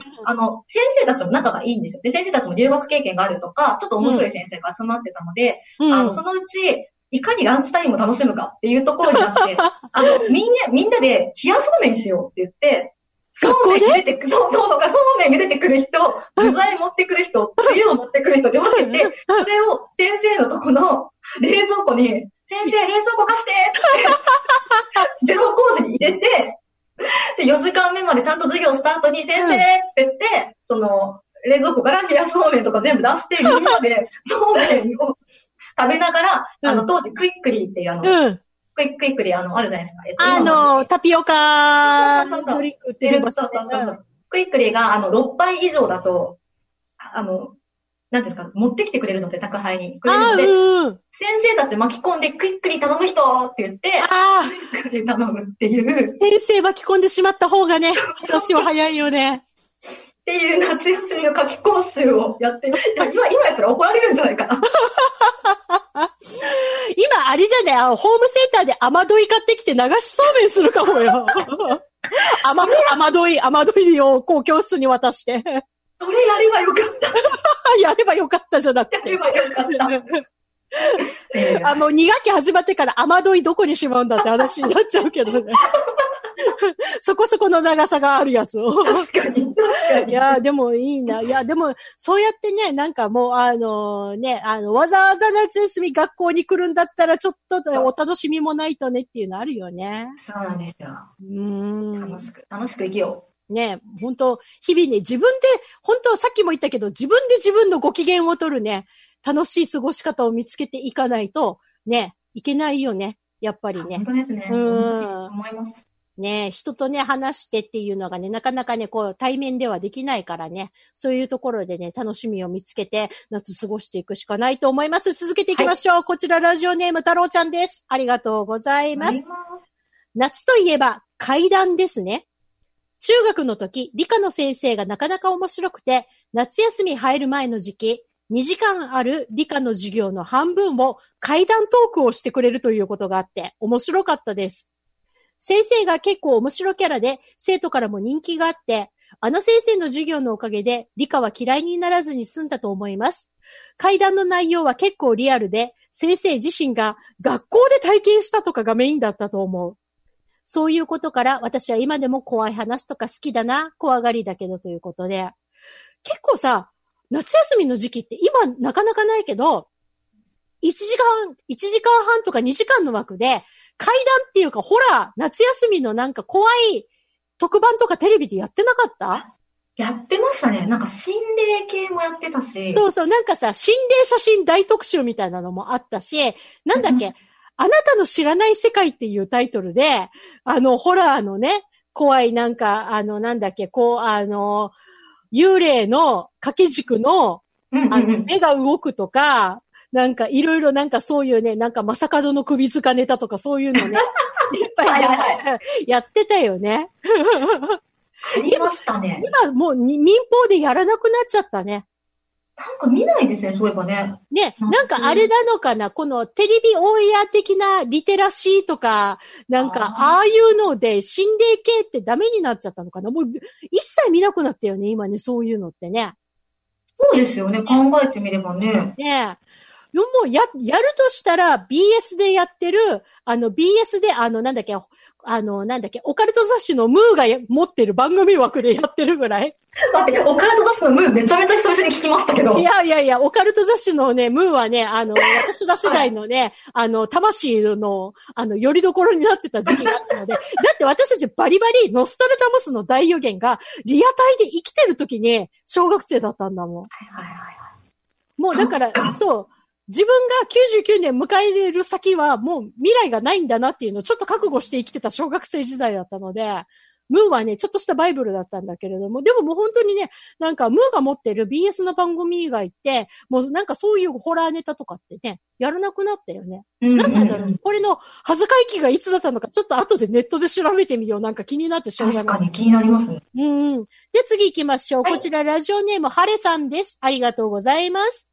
生たちも仲がいいんですよ。で、先生たちも留学経験があるとか、ちょっと面白い先生が集まってたので、そのうち、いかにランチタイムを楽しむかっていうところになって、みんなで冷やそうめんしようって言って、そうめん茹でてくる人、具材持ってくる人、つゆを持ってくる人で分けて、それを先生のとこの冷蔵庫に、先生冷蔵庫貸してって、ゼロ工事に入れて、で、4時間目までちゃんと授業した後に、先生って言って、冷蔵庫から冷やそうめんとか全部出して、みんなでそうめんを、食べながら、当時、クイックリーっていうクイックリ、あるじゃないですか。タピオカドリンク売ってる場所。そう。クイックリーが、6杯以上だと、なんですか、持ってきてくれるので、宅配に。くれるので、先生たち巻き込んで、クイックリー頼む人って言って、クイックリー頼むっていう。先生巻き込んでしまった方がね、年は早いよね。っていう夏休みの夏期講習をやってみて、今やったら怒られるんじゃないかな。今あれじゃね、ホームセンターで雨どい買ってきて流しそうめんするかもよ。雨どいをこう教室に渡して。それやればよかった。やればよかったじゃなくて。やればよかった。2学期始まってから雨どいどこにしまうんだって話になっちゃうけどね。そこそこの長さがあるやつを。確かに。いや、でもいいな。いや、でも、そうやってね、なんかもう、わざわざ夏休み学校に来るんだったら、ちょっとお楽しみもないとねっていうのあるよね。そうなんですよ。楽しく生きよう。ね、本当日々ね、自分で、本当さっきも言ったけど、自分で自分のご機嫌を取るね、楽しい過ごし方を見つけていかないと、ね、いけないよね。やっぱりね。本当ですね。思います。ね、人とね、話してっていうのがね、なかなかね、こう、対面ではできないからね、そういうところでね、楽しみを見つけて、夏過ごしていくしかないと思います。続けていきましょう。はい、こちら、ラジオネーム、太郎ちゃんです。ありがとうございます。夏といえば、怪談ですね。中学の時、理科の先生がなかなか面白くて、夏休み入る前の時期、2時間ある理科の授業の半分を怪談トークをしてくれるということがあって、面白かったです。先生が結構面白キャラで、生徒からも人気があって、あの先生の授業のおかげで、理科は嫌いにならずに済んだと思います。怪談の内容は結構リアルで、先生自身が学校で体験したとかがメインだったと思う。そういうことから、私は今でも怖い話とか好きだな、怖がりだけどということで。結構さ、夏休みの時期って今なかなかないけど、1時間半とか2時間の枠で、怪談っていうかホラー、夏休みのなんか怖い特番とかテレビでやってなかった？やってましたね。なんか心霊系もやってたし。そうそう、なんかさ、心霊写真大特集みたいなのもあったし、なんだっけ、あなたの知らない世界っていうタイトルで、ホラーのね、怖いなんか、なんだっけ、こう、幽霊の掛け軸の、目が動くとか、なんかいろいろなんかそういうね、なんかまさかどの首塚ネタとかそういうのね、いっぱい、やってたよね。ありましたね。今もう民放でやらなくなっちゃったね。なんか見ないですね、そういえばね。ね、なんかあれなのかな、このテレビオンエア的なリテラシーとか、なんかああいうので心霊系ってダメになっちゃったのかな。もう一切見なくなったよね、今ね、そういうのってね。そうですよね、考えてみればね。ねえ。もうやるとしたら BS でやってる、BS でオカルト雑誌のムーが持ってる番組枠でやってるぐらい。待って、オカルト雑誌のムーめちゃめちゃ久々に聞きましたけど。いや、オカルト雑誌のね、ムーはね、私ら世代のね、はい、魂の、よりどころになってた時期があったので、だって私たちバリバリ、ノスタルタモスの大予言が、リアタイで生きてる時に、小学生だったんだもん。はい。もうだから、そう。自分が99年迎える先はもう未来がないんだなっていうのをちょっと覚悟して生きてた小学生時代だったので、ムーはね、ちょっとしたバイブルだったんだけれども、でももう本当にね、なんかムーが持ってる BS の番組以外って、もうなんかそういうホラーネタとかってね、やらなくなったよね。なんだろう、これの恥ずかい期がいつだったのか、ちょっと後でネットで調べてみよう。なんか気になってしょうがない。確かに気になりますね。で、次行きましょう。はい、こちらラジオネーム、ハレさんです。ありがとうございます。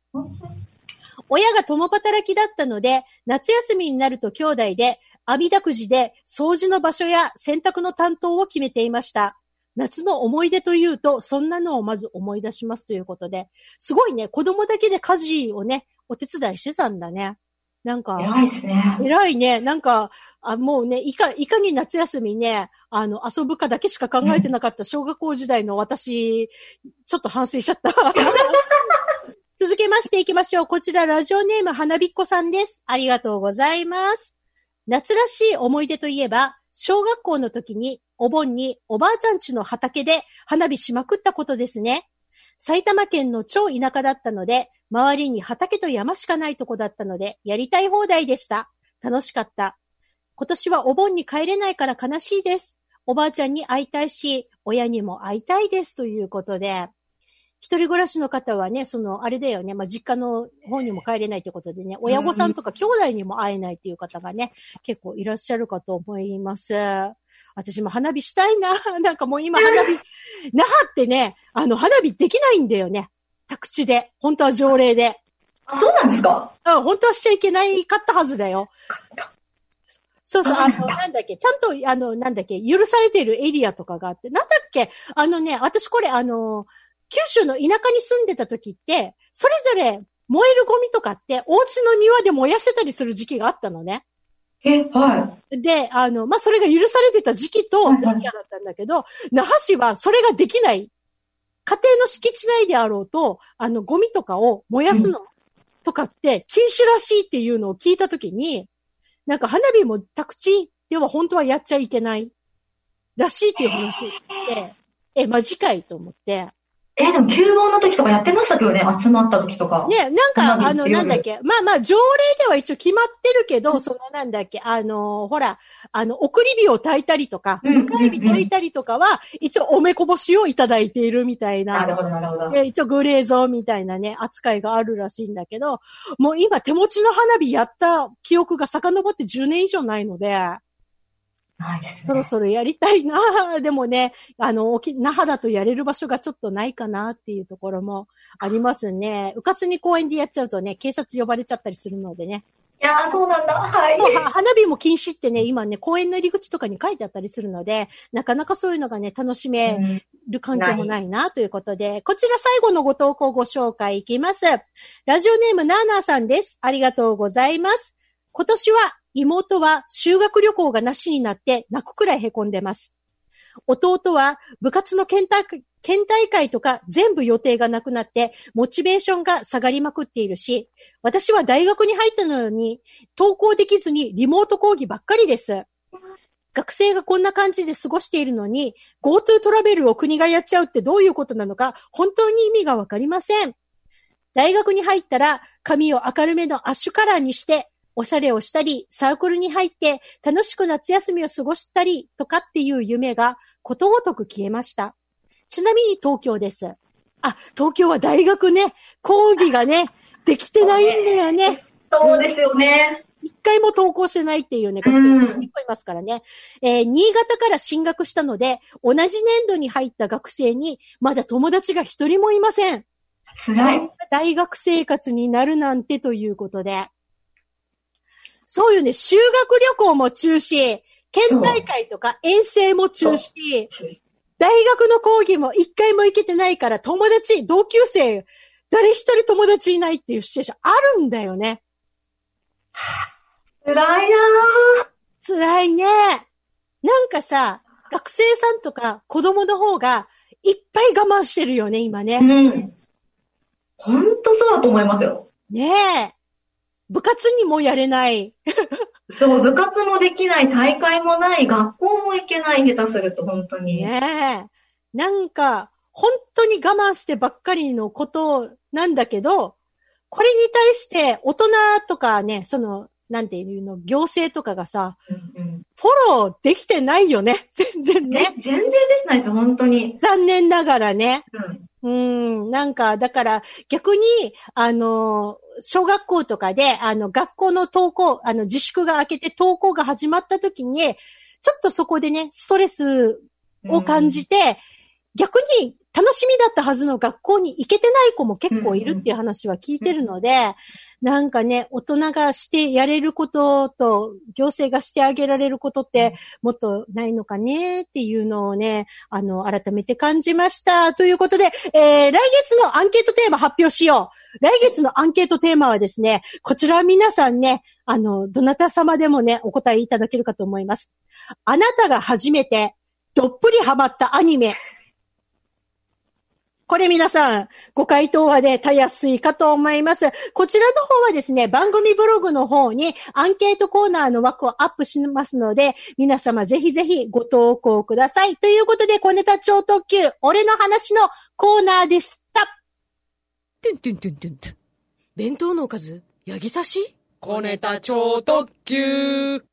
親が共働きだったので、夏休みになると兄弟で、あみだくじで掃除の場所や洗濯の担当を決めていました。夏の思い出というと、そんなのをまず思い出しますということで。すごいね、子供だけで家事をね、お手伝いしてたんだね。なんか。偉いですね。偉いね。なんか、もうね、いかに夏休みね、遊ぶかだけしか考えてなかった小学校時代の私、ちょっと反省しちゃった。続けましていきましょう。こちらラジオネーム花びっこさんです。ありがとうございます。夏らしい思い出といえば、小学校の時にお盆におばあちゃん家の畑で花火しまくったことですね。埼玉県の超田舎だったので、周りに畑と山しかないとこだったので、やりたい放題でした。楽しかった。今年はお盆に帰れないから悲しいです。おばあちゃんに会いたいし、親にも会いたいですということで。一人暮らしの方はね、その、あれだよね、まあ、実家の方にも帰れないということでね、親御さんとか兄弟にも会えないという方がね、結構いらっしゃるかと思います。私も花火したいな。なんかもう今花火、那覇ってね、花火できないんだよね。宅地で。本当は条例で。あ、そうなんですか？うん、本当はしちゃいけないかったはずだよ。そうそう、なんだっけ、ちゃんと、なんだっけ、許されてるエリアとかがあって、なんだっけ、ね、私これ、九州の田舎に住んでた時って、それぞれ燃えるゴミとかって、お家の庭で燃やしてたりする時期があったのね。え、はい。で、まあ、それが許されてた時期と、エリアだったんだけど、はいはい、那覇市はそれができない。家庭の敷地内であろうと、ゴミとかを燃やすのとかって、禁止らしいっていうのを聞いた時に、なんか花火も宅地では本当はやっちゃいけないらしいっていう話で、マジかいと思って。でも、休校の時とかやってましたけどね、集まった時とか。ね、なんか、なんだっけ、まあまあ、条例では一応決まってるけど、そのなんだっけ、ほら、送り火を焚いたりとか、迎え火焚いたりとかは、一応、おめこぼしをいただいているみたいな。なるほど、なるほど。一応、グレーゾーンみたいなね、扱いがあるらしいんだけど、もう今、手持ちの花火やった記憶が遡って10年以上ないので、ないですね、そろそろやりたいな。でもね、那覇だとやれる場所がちょっとないかなっていうところもありますね。うかつに公園でやっちゃうとね、警察呼ばれちゃったりするのでね。いやー、そうなんだ。はい。花火も禁止ってね、今ね、公園の入り口とかに書いてあったりするので、なかなかそういうのがね、楽しめる環境もないなということで、こちら最後のご投稿ご紹介いきます。ラジオネームなーなーさんです。ありがとうございます。今年は、妹は修学旅行がなしになって泣くくらい凹んでます。弟は部活の県大会とか全部予定がなくなってモチベーションが下がりまくっているし、私は大学に入ったのに登校できずにリモート講義ばっかりです。学生がこんな感じで過ごしているのに GoTo トラベルを国がやっちゃうってどういうことなのか本当に意味がわかりません。大学に入ったら髪を明るめのアッシュカラーにしておしゃれをしたり、サークルに入って楽しく夏休みを過ごしたりとかっていう夢がことごとく消えました。ちなみに東京です。あ、東京は大学ね、講義がね、できてないんだよね。そうですよね。一回も登校してないっていうね、学生が結構いますからね、新潟から進学したので、同じ年度に入った学生にまだ友達が一人もいません。辛い。大学生活になるなんてということで。そういうね、修学旅行も中止、県大会とか遠征も中止、大学の講義も一回も行けてないから友達、同級生、誰一人友達いないっていうシチュエーションあるんだよね。辛いなぁ。辛いね。なんかさ、学生さんとか子供の方がいっぱい我慢してるよね、今ね。うん。ほんとそうだと思いますよ。ねえ。部活にもやれない。そう、部活もできない、大会もない、学校も行けない、下手すると、本当に。ねえ。なんか、本当に我慢してばっかりのことなんだけど、これに対して、大人とかね、その、なんていうの、行政とかがさ、うんうん、フォローできてないよね。全然ね。全然できないです、本当に。残念ながらね。うん、なんか、だから、逆に、小学校とかで、学校の登校、自粛が明けて登校が始まった時に、ちょっとそこでね、ストレスを感じて、逆に楽しみだったはずの学校に行けてない子も結構いるっていう話は聞いてるので、なんかね、大人がしてやれることと、行政がしてあげられることって、もっとないのかねっていうのをね、改めて感じました。ということで、来月のアンケートテーマ発表しよう。来月のアンケートテーマはですね、こちら皆さんね、どなた様でもね、お答えいただけるかと思います。あなたが初めて、どっぷりハマったアニメ。これ皆さん、ご回答はね、たやすいかと思います。こちらの方はですね、番組ブログの方にアンケートコーナーの枠をアップしますので、皆様ぜひぜひご投稿ください。ということで、小ネタ超特急、俺の話のコーナーでした。てんてんてんてんてん。弁当のおかず、ヤギ刺し？小ネタ超特急。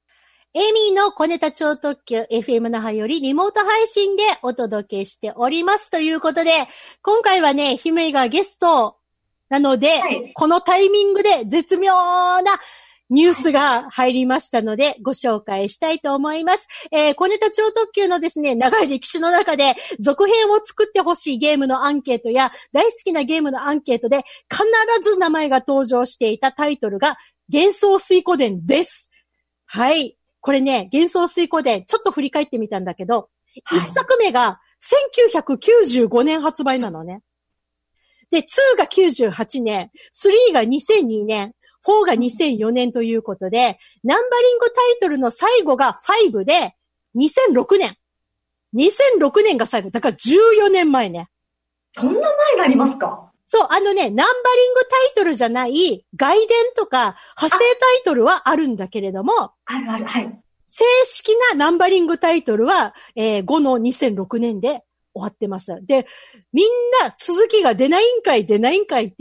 エミの小ネタ超特急 FM 那覇よりリモート配信でお届けしておりますということで、今回はね、姫がゲストなので、はい、このタイミングで絶妙なニュースが入りましたので、ご紹介したいと思います。小ネタ超特急のですね、長い歴史の中で、続編を作ってほしいゲームのアンケートや、大好きなゲームのアンケートで、必ず名前が登場していたタイトルが、幻想水湖伝です。はい。これね、幻想水湖伝、ちょっと振り返ってみたんだけど、はい、1作目が1995年発売なのね。で、2が98年、3が2002年、4が2004年ということで、ナンバリングタイトルの最後が5で、2006年。2006年が最後。だから14年前ね。そんな前がありますか？そう、ナンバリングタイトルじゃない、外伝とか、派生タイトルはあるんだけれども、あるある、はい。正式なナンバリングタイトルは、5の2006年で、終わってます。で、みんな続きが出ないんかいって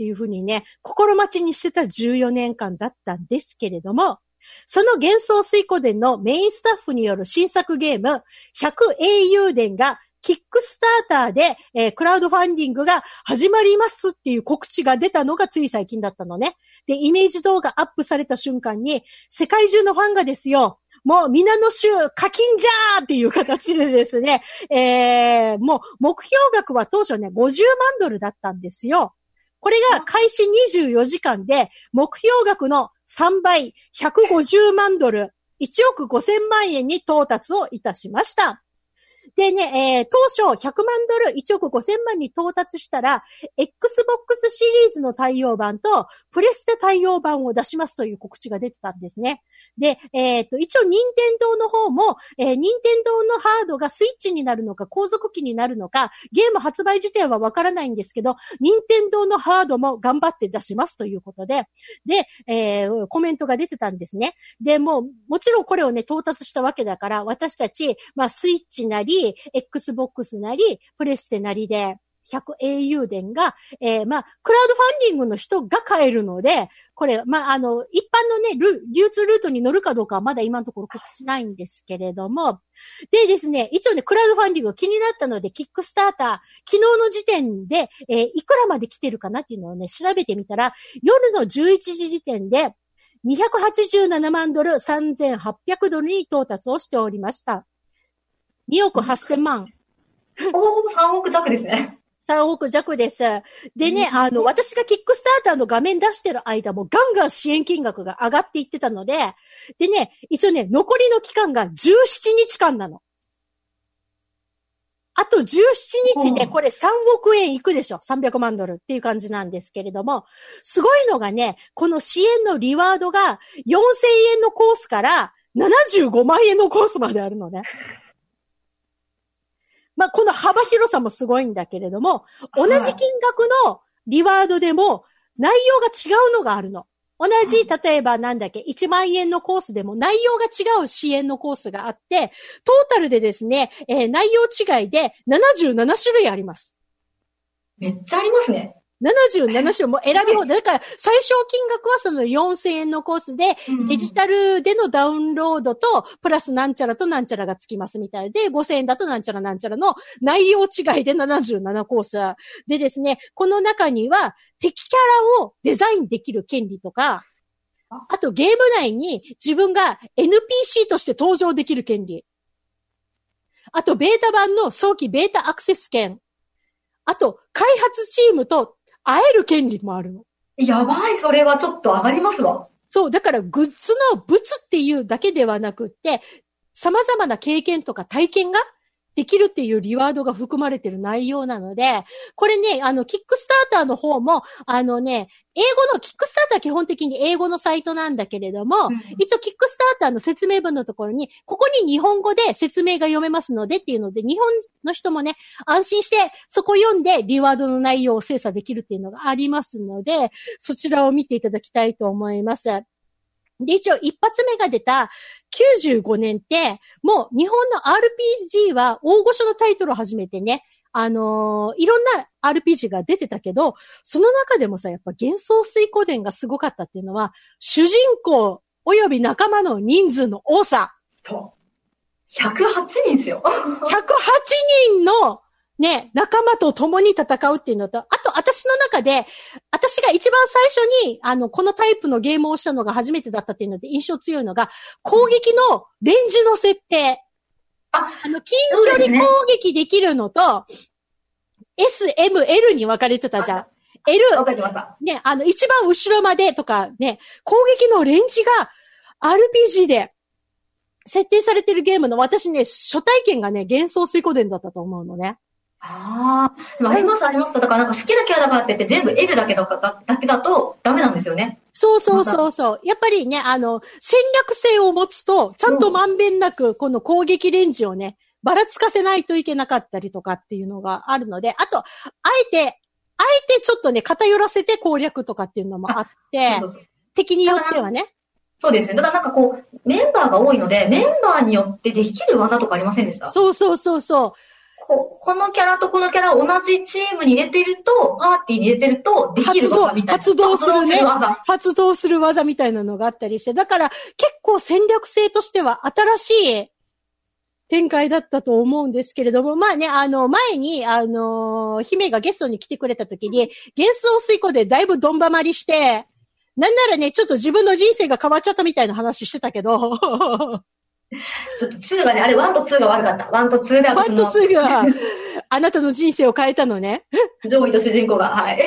いうふうにね、心待ちにしてた14年間だったんですけれども、その幻想水湖伝のメインスタッフによる新作ゲーム、100英雄伝がキックスターターで、クラウドファンディングが始まりますっていう告知が出たのがつい最近だったのね。で、イメージ動画アップされた瞬間に、世界中のファンがですよ、もう、皆の衆、課金じゃーっていう形でですね、もう、目標額は当初ね、$500,000だったんですよ。これが開始24時間で、目標額の3倍、$1,500,000、$1,500,000,000に到達をいたしました。でね、当初$1,000,000、$1,500,000,000に到達したら、Xbox シリーズの対応版と、プレステ対応版を出しますという告知が出てたんですね。で、一応、任天堂の方も、任天堂のハードがスイッチになるのか、後続機になるのか、ゲーム発売時点はわからないんですけど、任天堂のハードも頑張って出しますということで、で、コメントが出てたんですね。で、もちろんこれをね、到達したわけだから、私たち、まあ、スイッチなり、Xbox なり、プレステなりで、100英雄伝が、まあ、クラウドファンディングの人が買えるので、これ、まあ、一般のね、流通ルートに乗るかどうかはまだ今のところ告知ないんですけれども、でですね、一応ね、クラウドファンディング気になったので、キックスターター、昨日の時点で、いくらまで来てるかなっていうのをね、調べてみたら、夜の11時時点で、$2,870,000、$3,800に到達をしておりました。2億8,000,000。おー、3億弱ですね。3億弱です。でね、私がキックスターターの画面出してる間もガンガン支援金額が上がっていってたので、でね、一応ね、残りの期間が17日間なの。あと17日でこれ$3,000,000いくでしょ。$3,000,000っていう感じなんですけれども、すごいのがね、この支援のリワードが$4,000のコースから$750,000のコースまであるのね。まあ、この幅広さもすごいんだけれども、同じ金額のリワードでも内容が違うのがあるの。同じ、例えばなんだっけ、$10,000のコースでも内容が違う支援のコースがあって、トータルでですね、内容違いで77種類あります。めっちゃありますね。77種も選び放題。だから、最小金額はその$4,000のコースで、デジタルでのダウンロードと、プラスなんちゃらとなんちゃらがつきますみたいで、$5,000だとなんちゃらなんちゃらの内容違いで77コース。でですね、この中には、敵キャラをデザインできる権利とか、あとゲーム内に自分が NPC として登場できる権利。あと、ベータ版の早期ベータアクセス権。あと、開発チームと、会える権利もあるの。やばい、それはちょっと上がりますわ。そう、だからグッズの物っていうだけではなくって、様々な経験とか体験ができるっていうリワードが含まれてる内容なので、これね、キックスターターの方も、英語の、キックスターターは基本的に英語のサイトなんだけれども、一応キックスターターの説明文のところに、ここに日本語で説明が読めますのでっていうので、日本の人もね、安心してそこ読んでリワードの内容を精査できるっていうのがありますので、そちらを見ていただきたいと思います。で、一応一発目が出た95年って、もう日本の RPG は大御所のタイトルを始めてね、いろんな RPG が出てたけど、その中でもさ、やっぱ幻想水湖伝がすごかったっていうのは、主人公及び仲間の人数の多さ。108人ですよ。108人のね、仲間と共に戦うっていうのと、あと私の中で、私が一番最初に、このタイプのゲームをしたのが初めてだったっていうので印象強いのが、攻撃のレンジの設定。近距離攻撃できるのと、ね、S、M、L に分かれてたじゃん。L。分かってました。ね、一番後ろまでとかね、攻撃のレンジが RPG で、設定されてるゲームの私ね、初体験がね、幻想水湖伝だったと思うのね。ああ、でもありますあります。だからなんか好きなキャラだからって言って全部 L だけだとダメなんですよね。そうそうそうそう。やっぱりね、戦略性を持つと、ちゃんとまんべんなくこの攻撃レンジをね、ばらつかせないといけなかったりとかっていうのがあるので、あと、あえてちょっとね、偏らせて攻略とかっていうのもあって、そうそうそう、敵によってはね。そうですね。ただなんかこう、メンバーが多いので、メンバーによってできる技とかありませんでした？そうそうそうそう。このキャラとこのキャラを同じチームに入れてると、パーティーに入れてると、できる技みたいな。発動する技。発動する技みたいなのがあったりして。だから、結構戦略性としては新しい展開だったと思うんですけれども、まあね、前に、姫がゲストに来てくれた時に、幻想水湖でだいぶドンバマりして、なんならね、ちょっと自分の人生が変わっちゃったみたいな話してたけど。ちょっと2がね、あれ1と2が悪かった。1と2が私の。1と2が、あなたの人生を変えたのね。上位と主人公が、はい。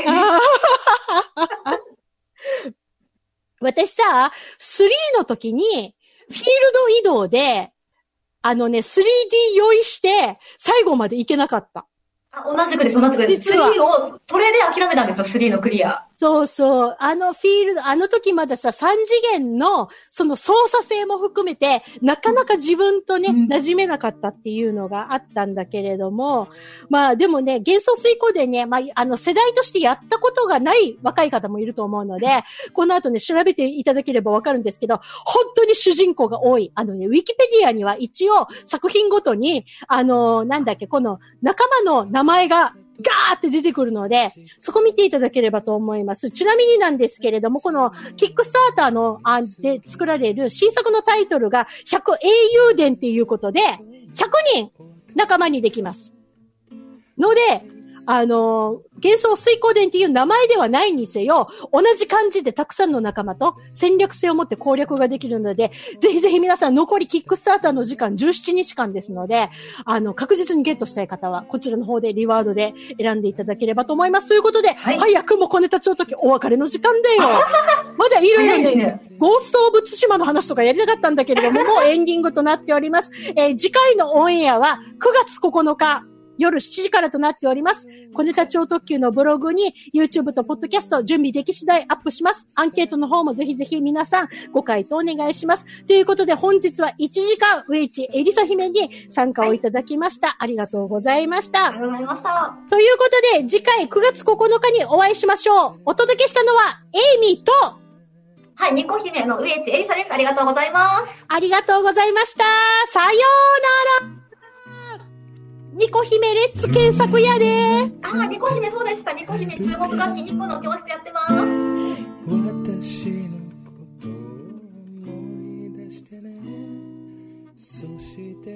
私さ、3の時に、フィールド移動で、3D 用意して、最後まで行けなかった。同じくです。3を、それで諦めたんですよ、3のクリア。そうそう。フィールド、時まださ、3次元の、その操作性も含めて、なかなか自分とね、馴染めなかったっていうのがあったんだけれども、まあでもね、幻想水湖でね、まあ、世代としてやったことがない若い方もいると思うので、この後ね、調べていただければわかるんですけど、本当に主人公が多い。ウィキペディアには一応、作品ごとに、この仲間の名前がガーって出てくるので、そこ見ていただければと思います。ちなみになんですけれども、このキックスターターの案で作られる新作のタイトルが100英雄伝っていうことで、100人仲間にできます。ので、幻想水湖伝っていう名前ではないにせよ、同じ感じでたくさんの仲間と戦略性を持って攻略ができるので、ぜひぜひ皆さん残りキックスターターの時間17日間ですので、確実にゲットしたい方はこちらの方でリワードで選んでいただければと思います。ということで、はい、早くも小ネタ超時お別れの時間だよ。まだいろいろね、ゴースト・オブ・ツシマの話とかやりたかったんだけれども、もうエンディングとなっております。次回のオンエアは9月9日。夜7時からとなっております。小ネタ超特急のブログに YouTube とポッドキャスト準備でき次第アップします。アンケートの方もぜひぜひ皆さんご回答お願いします。ということで本日は1時間ウェイチエリサ姫に参加をいただきました。ありがとうございました。ありがとうございました。ということで次回9月9日にお会いしましょう。お届けしたのはエイミーと、はい、ニコ姫のウェイチエリサです。ありがとうございます。ありがとうございました。さようなら。ニコ姫レッツ検索やでー。ああ、ニコ姫そうでした。ニコ姫中国楽器ニコの教室やってます。私のことを思い出してね。そして